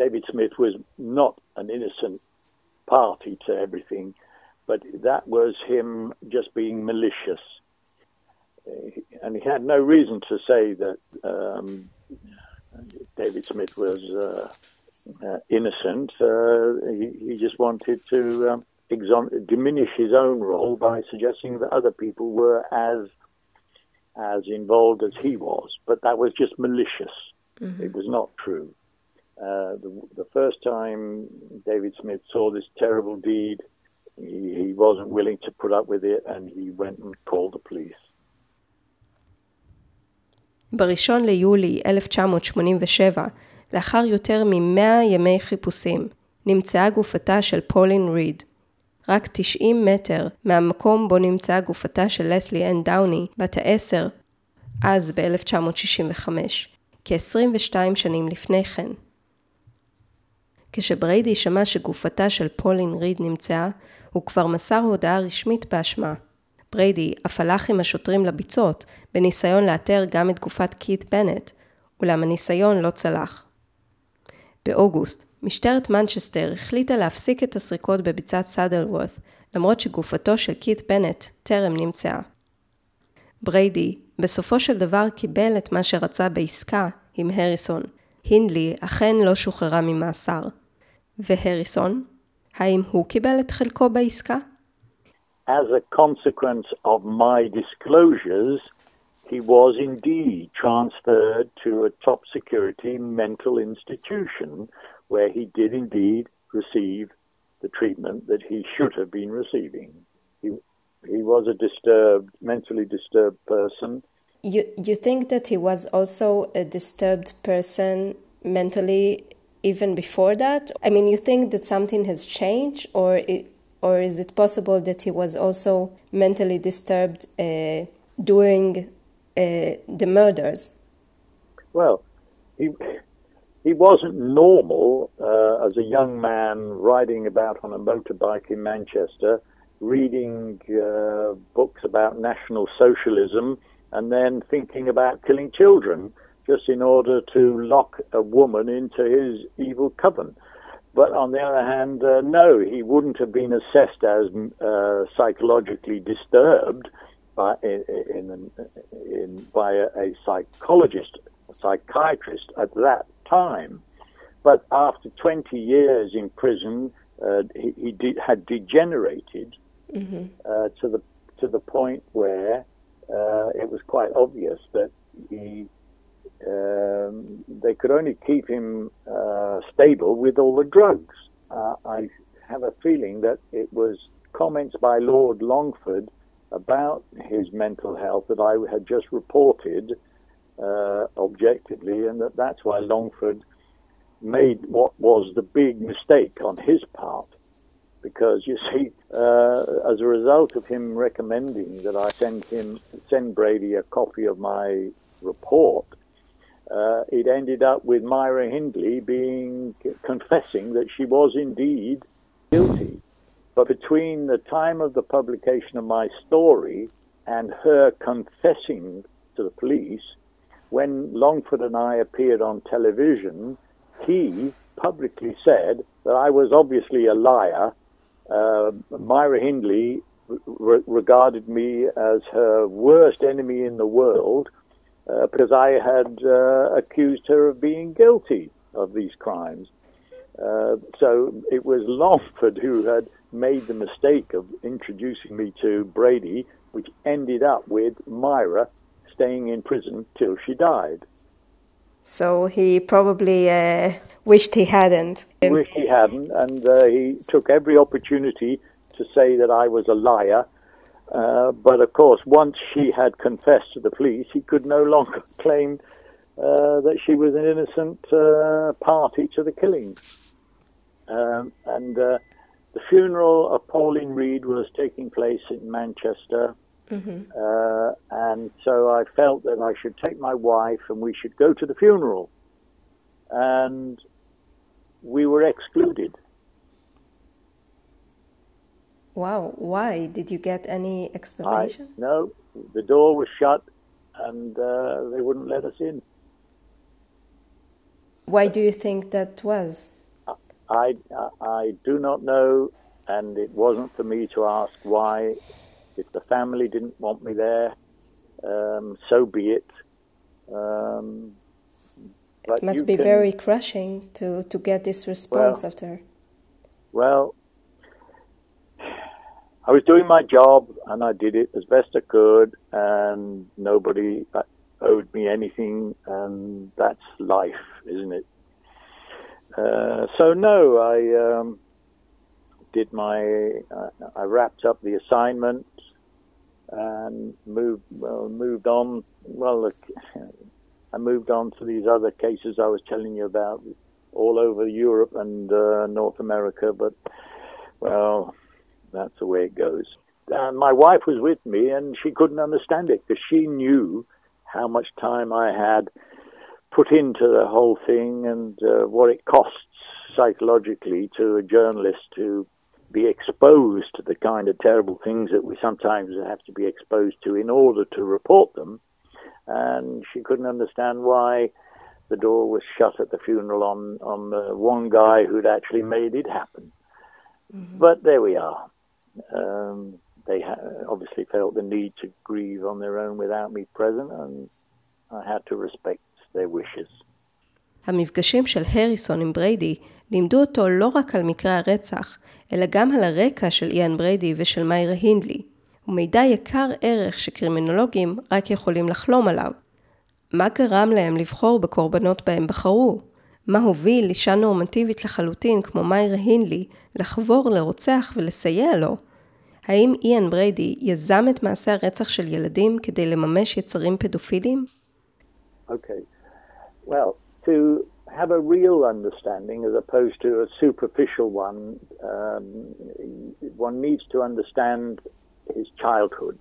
David Smith was not an innocent party to everything, but that was him just being malicious. Uh, and he had no reason to say that um, David Smith was uh, uh, innocent. Uh, he, he just wanted to um, exon- diminish his own role by suggesting that other people were as as involved as he was, but that was just malicious. Mm-hmm. It was not true. Uh, the, the first time David Smith saw this terrible deed, he, he wasn't willing to put up with it, and he went and called the police. בראשון ליולי אלף תשע מאות שמונים ושבע, לאחר יותר מ-מאה ימי חיפושים, נמצאה גופתה של פולין ריד. רק תשעים מטר מהמקום בו נמצאה גופתה של לסלי אן דאוני בת העשר, אז ב-אלף תשע מאות שישים וחמש, כ-עשרים ושתיים שנים לפני כן. כשבריידי שמע שגופתה של פולין ריד נמצאה, הוא כבר מסר הודעה רשמית באשמה. בריידי אף הלך עם השוטרים לביצות בניסיון לאתר גם את גופת קית בנט, אולם הניסיון לא צלח. באוגוסט, משטרת מנצ'סטר החליטה להפסיק את הסריקות בביצת סאדלוורת, למרות שגופתו של קית בנט טרם נמצאה. בריידי בסופו של דבר קיבל את מה שרצה בעסקה עם הריסון. הינדלי אכן לא שוחררה ממאסר. והריסון, האם הוא קיבל את חלקו בעסקה? As a consequence of my disclosures, he was indeed transferred to a top security mental institution where he did indeed receive the treatment that he should have been receiving. He he was a disturbed, mentally disturbed person. You you think that he was also a disturbed person mentally even before that? I mean, you think that something has changed, or it, or is it possible that he was also mentally disturbed uh, during uh, the murders? Well, he He wasn't normal uh, as a young man riding about on a motorbike in Manchester, reading uh, books about National Socialism and then thinking about killing children just in order to lock a woman into his evil coven. But on the other hand, uh, no, he wouldn't have been assessed as uh, psychologically disturbed by, in, in, in, by a, a psychologist, a psychiatrist at that time, but after twenty years in prison, uh, he, he de- had degenerated mm-hmm. uh, to the to the point where uh, it was quite obvious that he um, they could only keep him uh, stable with all the drugs. Uh, I have a feeling that it was comments by Lord Longford about his mental health that I had just reported uh, objectively, and that that's why Longford made what was the big mistake on his part. Because, you see, uh, as a result of him recommending that I send him send Brady a copy of my report, uh, it ended up with Myra Hindley being confessing that she was indeed guilty. But between the time of the publication of my story and her confessing to the police, when Longford and I appeared on television, he publicly said that I was obviously a liar. Uh, Myra Hindley re- regarded me as her worst enemy in the world uh, because I had uh, accused her of being guilty of these crimes. Uh, so it was Longford who had made the mistake of introducing me to Brady, which ended up with Myra staying in prison till she died. So he probably uh, wished he hadn't. He wished he hadn't, and uh, he took every opportunity to say that I was a liar. Uh, but, of course, once she had confessed to the police, he could no longer claim uh, that she was an innocent uh, party to the killing. Um, and uh, the funeral of Pauline Reade was taking place in Manchester. Mm-hmm. Uh, and so I felt that I should take my wife and we should go to the funeral. And we were excluded. Wow, why? Did you get any explanation? I, no, the door was shut and uh, they wouldn't let us in. Why do you think that was? I, I, I do not know, and it wasn't for me to ask why. If the family didn't want me there, um, so be it. Um, but it must be can, very crushing to, to get this response well, after. Well, I was doing my job and I did it as best I could, and nobody owed me anything, and that's life, isn't it? Uh, so no, I um, did my, uh, I wrapped up the assignment. And moved well, moved on. Well, look, I moved on to these other cases I was telling you about, all over Europe and uh, North America. But well, that's the way it goes. And my wife was with me, and she couldn't understand it because she knew how much time I had put into the whole thing and uh, what it costs psychologically to a journalist to be exposed to the kind of terrible things that we sometimes have to be exposed to in order to report them. And she couldn't understand why the door was shut at the funeral on, on the one guy who'd actually made it happen. Mm-hmm. But there we are. Um, they ha- obviously felt the need to grieve on their own without me present, and I had to respect their wishes. המפגשים של הריסון עם בריידי לימדו אותו לא רק על מקרה הרצח, אלא גם על הרקע של איאן בריידי ושל מיירה הינדלי, ומידע יקר ערך שקרימינולוגים רק יכולים לחלום עליו. מה גרם להם לבחור בקורבנות בהם בחרו? מה הוביל אישה נורמטיבית לחלוטין כמו מיירה הינדלי לחבור לרוצח ולסייע לו? האם איאן בריידי יזם את מעשה הרצח של ילדים כדי לממש יצרים פדופילים? אוקיי, okay. well... To have a real understanding as opposed to a superficial one, um, one needs to understand his childhood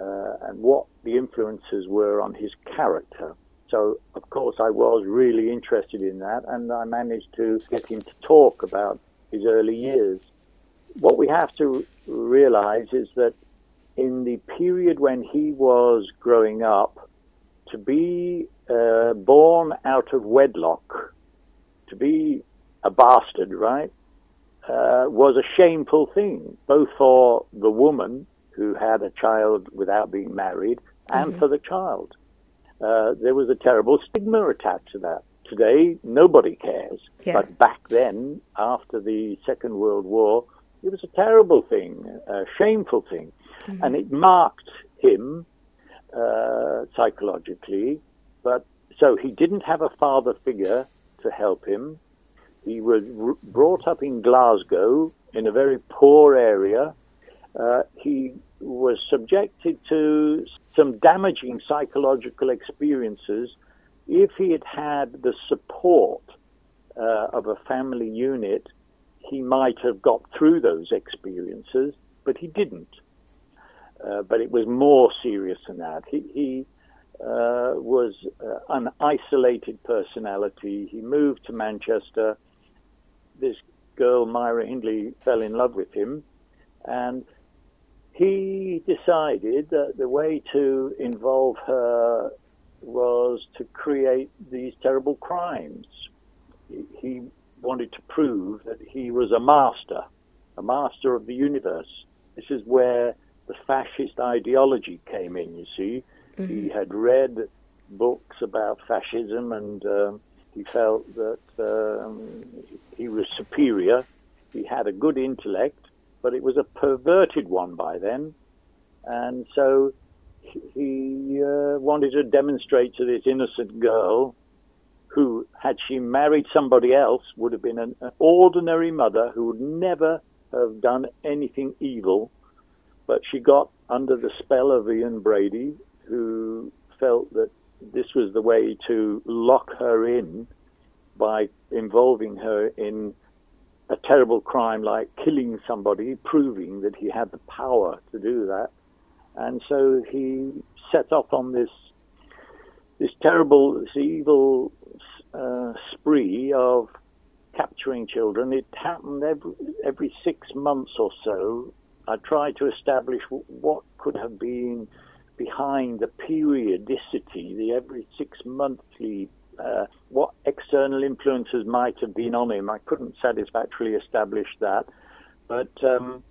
uh, and what the influences were on his character. So, of course, I was really interested in that, and I managed to get him to talk about his early years. What we have to realize is that in the period when he was growing up, to be Uh, born out of wedlock, to be a bastard, right, uh, was a shameful thing, both for the woman who had a child without being married and mm-hmm. for the child. Uh, there was a terrible stigma attached to that. Today, nobody cares. Yeah. But back then, after the Second World War, it was a terrible thing, a shameful thing. Mm-hmm. And it marked him uh, psychologically. But so he didn't have a father figure to help him. He was r- brought up in Glasgow in a very poor area. Uh, he was subjected to some damaging psychological experiences if he had had the support uh, of a family unit. He might have got through those experiences, but he didn't. Uh, but it was more serious than that. He, he uh, was uh, an isolated personality. He moved to Manchester. This girl, Myra Hindley, fell in love with him. And he decided that the way to involve her was to create these terrible crimes. He... he wanted to prove that he was a master, a master of the universe. This is where the fascist ideology came in, you see. Mm-hmm. He had read books about fascism and um, he felt that um, he was superior. He had a good intellect, but it was a perverted one by then. And so he uh, wanted to demonstrate to this innocent girl who, had she married somebody else, would have been an, an ordinary mother who would never have done anything evil. But she got under the spell of Ian Brady, who felt that this was the way to lock her in by involving her in a terrible crime like killing somebody, proving that he had the power to do that. And so he set off on this this terrible, this evil uh, spree of capturing children. It happened every, every six months or so. I tried to establish what could have been behind the periodicity, the every six monthly, uh, what external influences might have been on him. I couldn't satisfactorily establish that. But um,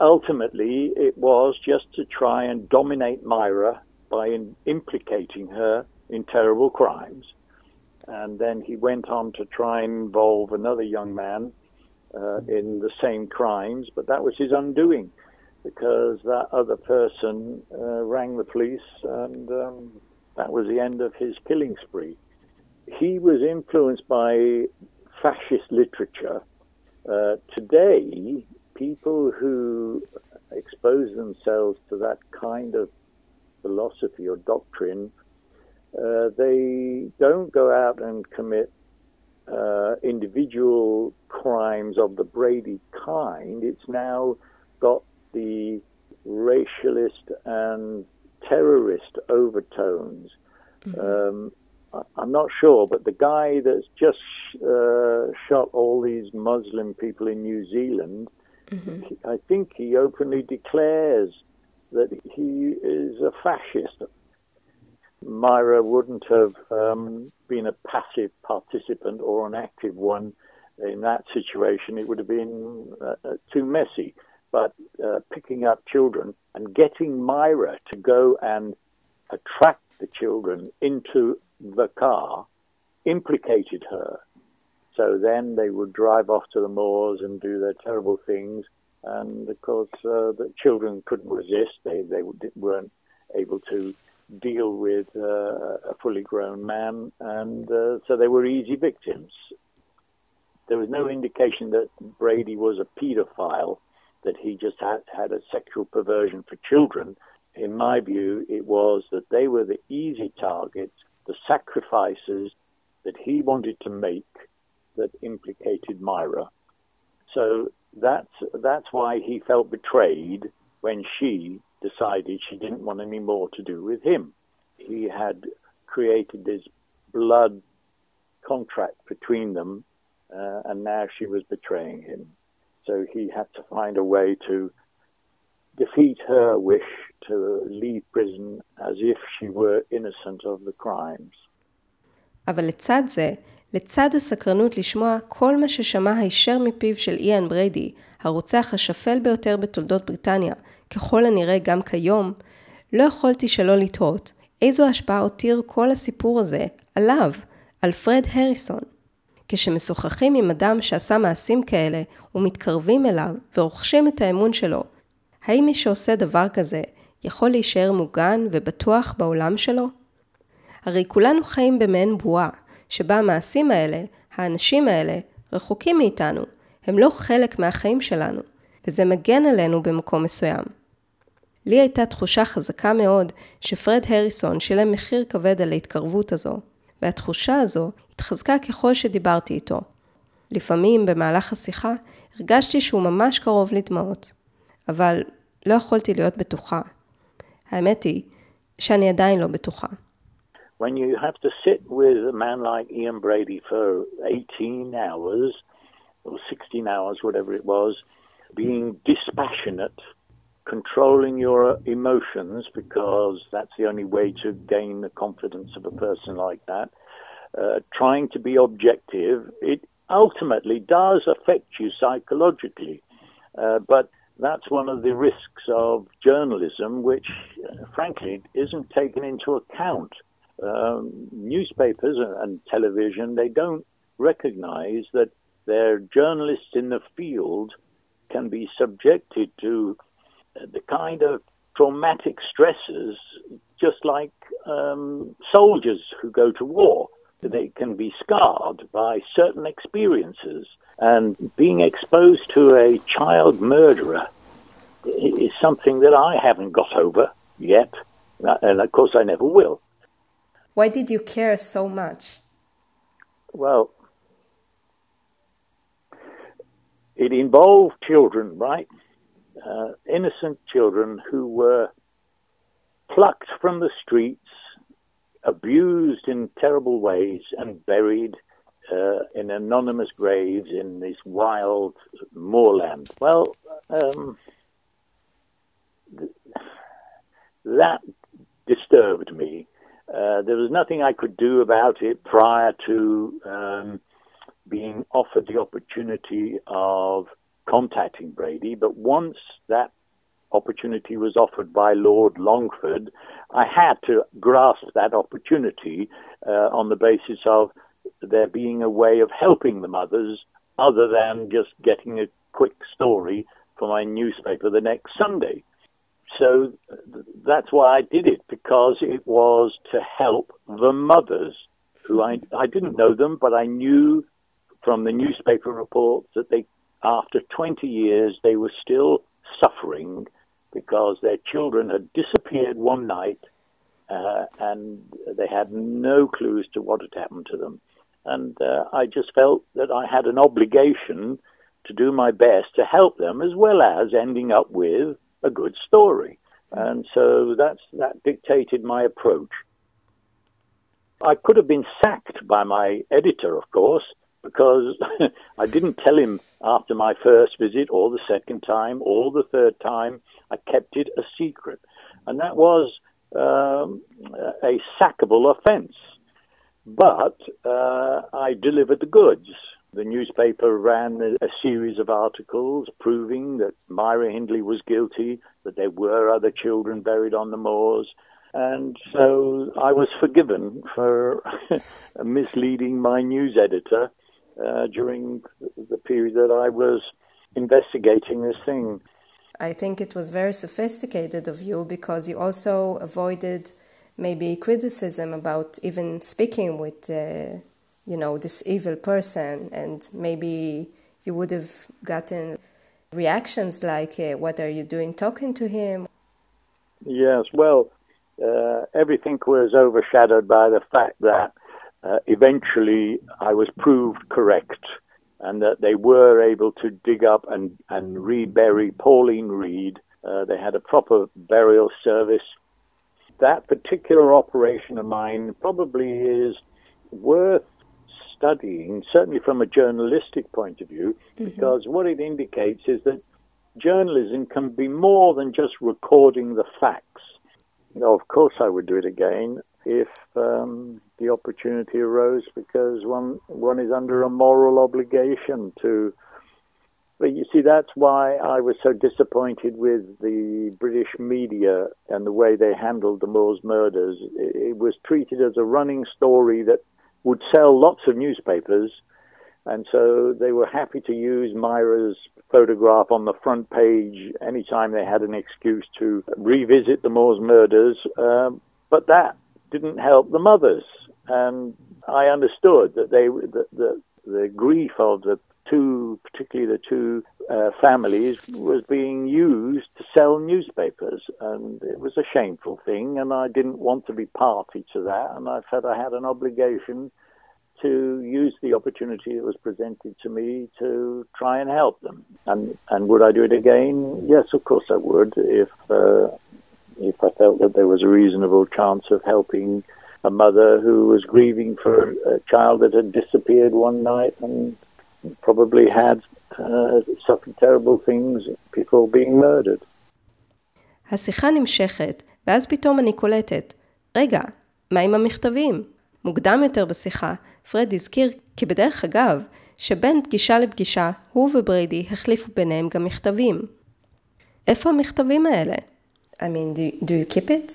ultimately, it was just to try and dominate Myra by in, implicating her in terrible crimes. And then he went on to try and involve another young man uh, in the same crimes, but that was his undoing, because that other person uh, rang the police, and um, that was the end of his killing spree. He was influenced by fascist literature. Uh, today, people who expose themselves to that kind of philosophy or doctrine, Uh, they don't go out and commit uh, individual crimes of the Brady kind. It's now got the racialist and terrorist overtones. Mm-hmm. Um, I'm not sure, but the guy that's just uh, shot all these Muslim people in New Zealand, mm-hmm. he, I think he openly declares that he is a fascist. Myra wouldn't have um, been a passive participant or an active one in that situation. It would have been uh, too messy. But uh, picking up children and getting Myra to go and attract the children into the car implicated her. So then they would drive off to the moors and do their terrible things. And, of course, uh, the children couldn't resist. They, they weren't able to deal with uh, a fully grown man, and uh, so they were easy victims. There was no indication that Brady was a paedophile, that he just had, had a sexual perversion for children. In my view, it was that they were the easy targets, the sacrifices that he wanted to make that implicated Myra. So that's, that's why he felt betrayed when she decided she didn't want any more to do with him. He had created this blood contract between them, uh, and now she was betraying him. So he had to find a way to defeat her wish to leave prison as if she were innocent of the crimes. אבל לצד זה, לצד הסקרנות לשמוע כל מה ששמע הישר מפיו של איאן בריידי, הרוצח השפל ביותר בתולדות בריטניה, ככל הנראה גם כיום, לא יכולתי שלא לתהות איזו השפעה הותיר כל הסיפור הזה עליו, על פרד הריסון. כשמשוחחים עם אדם שעשה מעשים כאלה ומתקרבים אליו ורוכשים את האמון שלו, האם מי שעושה דבר כזה יכול להישאר מוגן ובטוח בעולם שלו? הרי כולנו חיים במעין בועה, שבה המעשים האלה, האנשים האלה, רחוקים מאיתנו, הם לא חלק מהחיים שלנו, וזה מגן עלינו במקום מסוים. לי הייתה תחושה חזקה מאוד שפרד הריסון שילם מחיר כבד על ההתקרבות הזו, והתחושה הזו התחזקה ככל שדיברתי איתו. לפעמים במהלך השיחה הרגשתי שהוא ממש קרוב לדמעות, אבל לא יכולתי להיות בטוחה. האמת היא שאני עדיין לא בטוחה. When you have to sit with a man like Ian Brady for eighteen hours or sixteen hours, whatever it was, being dispassionate, controlling your emotions, because that's the only way to gain the confidence of a person like that, uh, trying to be objective, it ultimately does affect you psychologically. Uh, but that's one of the risks of journalism, which, uh, frankly, isn't taken into account. Um, newspapers and television, they don't recognize that their journalists in the field can be subjected to the kind of traumatic stresses, just like um, soldiers who go to war. They can be scarred by certain experiences. And being exposed to a child murderer is something that I haven't got over yet. And of course I never will. Why did you care so much? Well, it involved children, right? Uh, innocent children who were plucked from the streets, abused in terrible ways, and buried uh, in anonymous graves in this wild moorland. Well, um, th- that disturbed me. Uh, there was nothing I could do about it prior to um, being offered the opportunity of contacting Brady. But once that opportunity was offered by Lord Longford, I had to grasp that opportunity uh, on the basis of there being a way of helping the mothers other than just getting a quick story for my newspaper the next Sunday. So that's why I did it, because it was to help the mothers who I, I didn't know them, but I knew from the newspaper reports that they, after twenty years, they were still suffering because their children had disappeared one night uh, and they had no clues to what had happened to them. And uh, I just felt that I had an obligation to do my best to help them, as well as ending up with a good story. And so that's that dictated my approach. I could have been sacked by my editor, of course, because I didn't tell him after my first visit or the second time or the third time. I kept it a secret. And that was um, a sackable offense. But uh, I delivered the goods. The newspaper ran a series of articles proving that Myra Hindley was guilty, that there were other children buried on the moors. And so I was forgiven for misleading my news editor uh, during the period that I was investigating this thing. I think it was very sophisticated of you, because you also avoided maybe criticism about even speaking with uh... you know, this evil person, and maybe you would have gotten reactions like, uh, what are you doing talking to him? Yes, well, uh, everything was overshadowed by the fact that uh, eventually I was proved correct, and that they were able to dig up and, and rebury Pauline Reade. Uh, they had a proper burial service. That particular operation of mine probably is worth studying, certainly from a journalistic point of view, because mm-hmm. what it indicates is that journalism can be more than just recording the facts. Now, of course I would do it again if um, the opportunity arose, because one one is under a moral obligation to... But you see, that's why I was so disappointed with the British media and the way they handled the Moors murders. It was treated as a running story that would sell lots of newspapers, and so they were happy to use Myra's photograph on the front page anytime they had an excuse to revisit the Moors murders, um, but that didn't help the mothers. And I understood that they, that the, the grief of the two, particularly the two uh, families, was being used to sell newspapers. And it was a shameful thing, and I didn't want to be party to that, and I felt I had an obligation to use the opportunity that was presented to me to try and help them. And and would I do it again? Yes, of course I would, if uh, if I felt that there was a reasonable chance of helping a mother who was grieving for a child that had disappeared one night and probably had uh, suffered terrible things before being murdered. השיחה נמשכת, ואז פתאום אני קולטת, רגע, מה עם המכתבים? מוקדם יותר בשיחה, פרד הזכיר, כי בדרך אגב, שבין פגישה לפגישה, הוא ובריידי החליפו ביניהם גם מכתבים. איפה המכתבים האלה? I mean, do, do you keep it?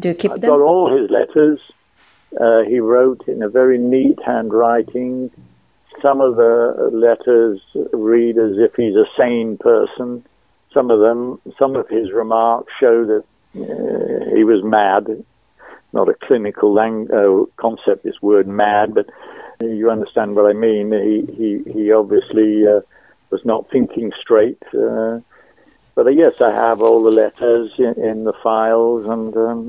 Do you keep them? I've got all his letters. Uh, he wrote in a very neat handwriting. Some of the letters read as if he's a sane person. Some of them, some of his remarks show that uh, he was mad. Not a clinical lang- uh, concept, this word mad, but you understand what I mean. He he, he obviously uh, was not thinking straight. Uh, but uh, yes, I have all the letters in, in the files, and um,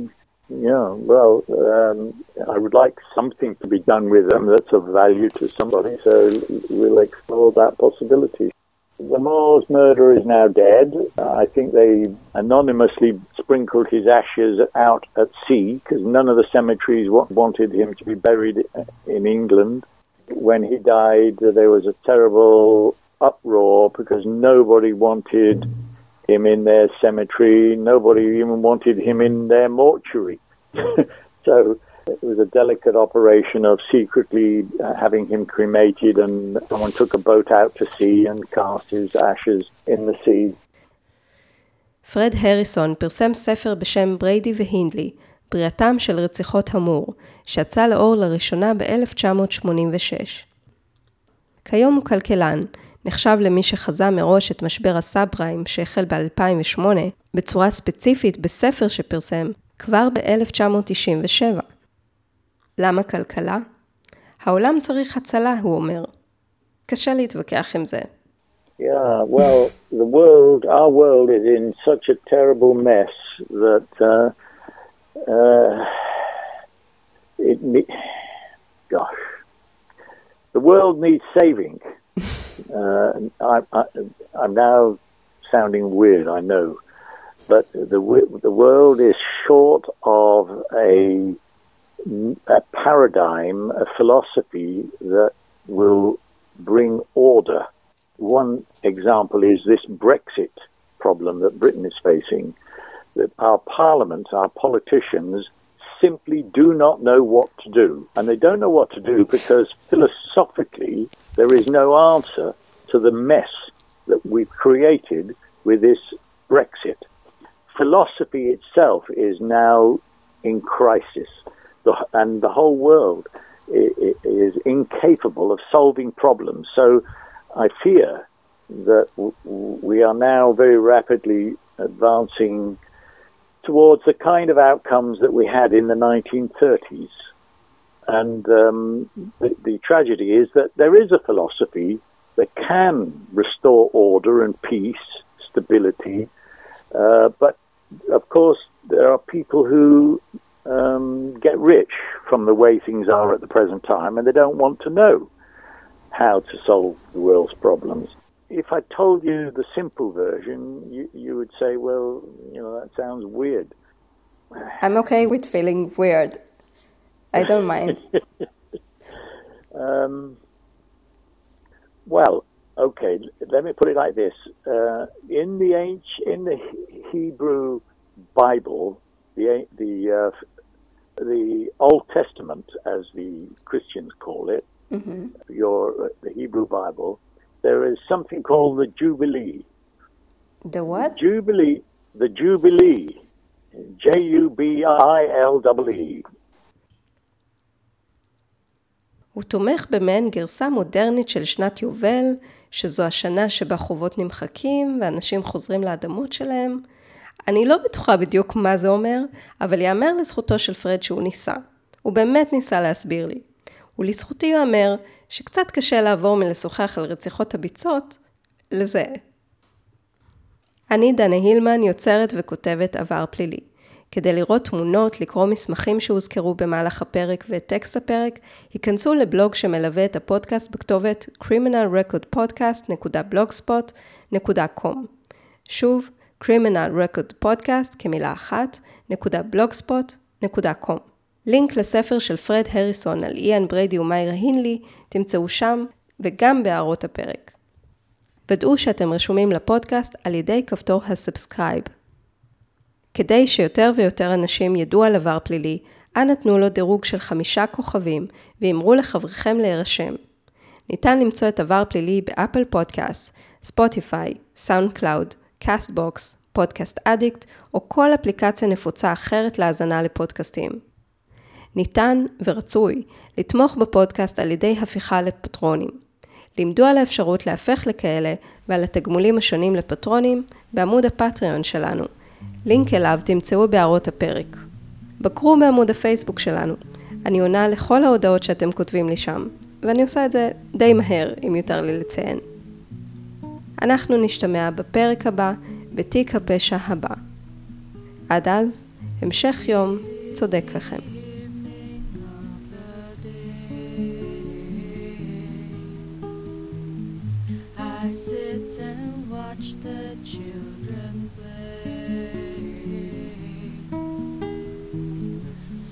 yeah, well, um, I would like something to be done with them that's of value to somebody, so we'll explore that possibility. The Moors murderer is now dead. I think they anonymously sprinkled his ashes out at sea because none of the cemeteries wanted him to be buried in England. When he died, there was a terrible uproar because nobody wanted him in their cemetery. Nobody even wanted him in their mortuary. So it was a delicate operation of secretly uh, having him cremated, and someone took a boat out to sea and cast his ashes in the sea. פרד הריסון פרסם ספר בשם בריידי והינדלי, בריאתם של רציחות המור, שיצא לאור לראשונה ב-אלף תשע מאות שמונים ושש. כיום הוא כלכלן, נחשב למי שחזה מראש את משבר הסאב-פריים שהחל ב-אלפיים ושמונה, בצורה ספציפית בספר שפרסם כבר ב-אלף תשע מאות תשעים ושבע. למה כלכלה? העולם צריך הצלה, הוא אומר. קשה להתווכח עם זה. Yeah, well, the world, our world is in such a terrible mess that uh, uh, it ne- gosh, the world needs saving. Uh, I, I, I'm now sounding weird, I know, but the the world is short of a a paradigm, a philosophy that will bring order. One example is this Brexit problem that Britain is facing. That our parliament, our politicians, simply do not know what to do. And they don't know what to do because philosophically there is no answer to the mess that we've created with this Brexit. Philosophy itself is now in crisis. The, and the whole world is, is incapable of solving problems. So I fear that w- we are now very rapidly advancing towards the kind of outcomes that we had in the nineteen thirties. And um, the, the tragedy is that there is a philosophy that can restore order and peace, stability. Uh, but, of course, there are people who Um, get rich from the way things are at the present time, and they don't want to know how to solve the world's problems. If I told you the simple version, you, you would say, well, you know, that sounds weird. I'm okay with feeling weird. I don't mind. um, well, okay, let me put it like this. Uh, in the ancient, in the Hebrew Bible, the the uh, the Old Testament, as the Christians call it, mm-hmm. your uh, the Hebrew Bible, there is something called the Jubilee. The what? Jubilee, the Jubilee, J U B I L E E. הוא תומך במעין גרסה מודרנית של שנת יובל, שזו השנה שבה חובות נמחקים ואנשים חוזרים לאדמות שלהם. אני לא בטוחה בדיוק מה זה אומר, אבל יאמר לזכותו של פרד שהוא ניסה. הוא באמת ניסה להסביר לי. ולזכותי יאמר שקצת קשה לעבור מלשוחח על רציחות הביצות לזה. אני דנה הילמן, יוצרת וכותבת עבר פלילי. כדי לראות תמונות, לקרוא מסמכים שהוזכרו במהלך הפרק ואת טקסט הפרק, היכנסו לבלוג שמלווה את הפודקאסט בכתובת criminal record podcast נקודה blogspot נקודה com. שוב, criminal record podcast כמילה אחת, .blogspot נקודה com. לינק לספר של פרד הריסון על איאן בריידי ומיירה הינלי תמצאו שם וגם בהערות הפרק. ודאו שאתם רשומים לפודקאסט על ידי כפתור הסאבסקרייב. כדי שיותר ויותר אנשים ידעו על עבר פלילי, אנא תנו לו דירוג של חמישה כוכבים ואמרו לחבריכם להירשם. ניתן למצוא את עבר פלילי באפל פודקאסט, ספוטיפיי, סאונד קלאוד, קאסט בוקס, פודקאסט אדיקט או כל אפליקציה נפוצה אחרת להאזנה לפודקאסטים. ניתן ורצוי לתמוך בפודקאסט על ידי הפיכה לפטרונים. לימדו על האפשרות להפך לכאלה ועל התגמולים השונים לפטרונים בעמוד הפטריון שלנו. לינק אליו תמצאו בהערות הפרק. בקרו בעמוד הפייסבוק שלנו. אני עונה לכל ההודעות שאתם כותבים לי שם, ואני עושה את זה די מהר, אם יותר לי לציין. אנחנו נשתמע בפרק הבא, בתיק הפשע הבא. עד אז, המשך יום צודק לכם.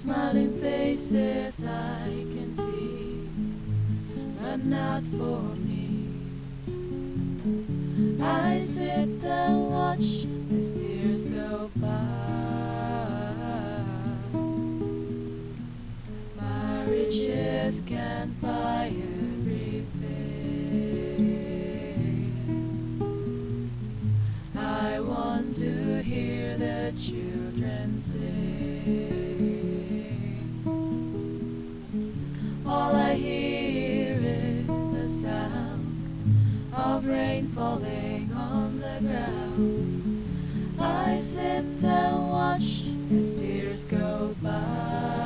Smiling faces I can see, but not for me. I sit and watch these tears go by. My riches can't buy everything. I want to hear the children sing. All I hear is the sound of rain falling on the ground. I sit and watch as tears go by.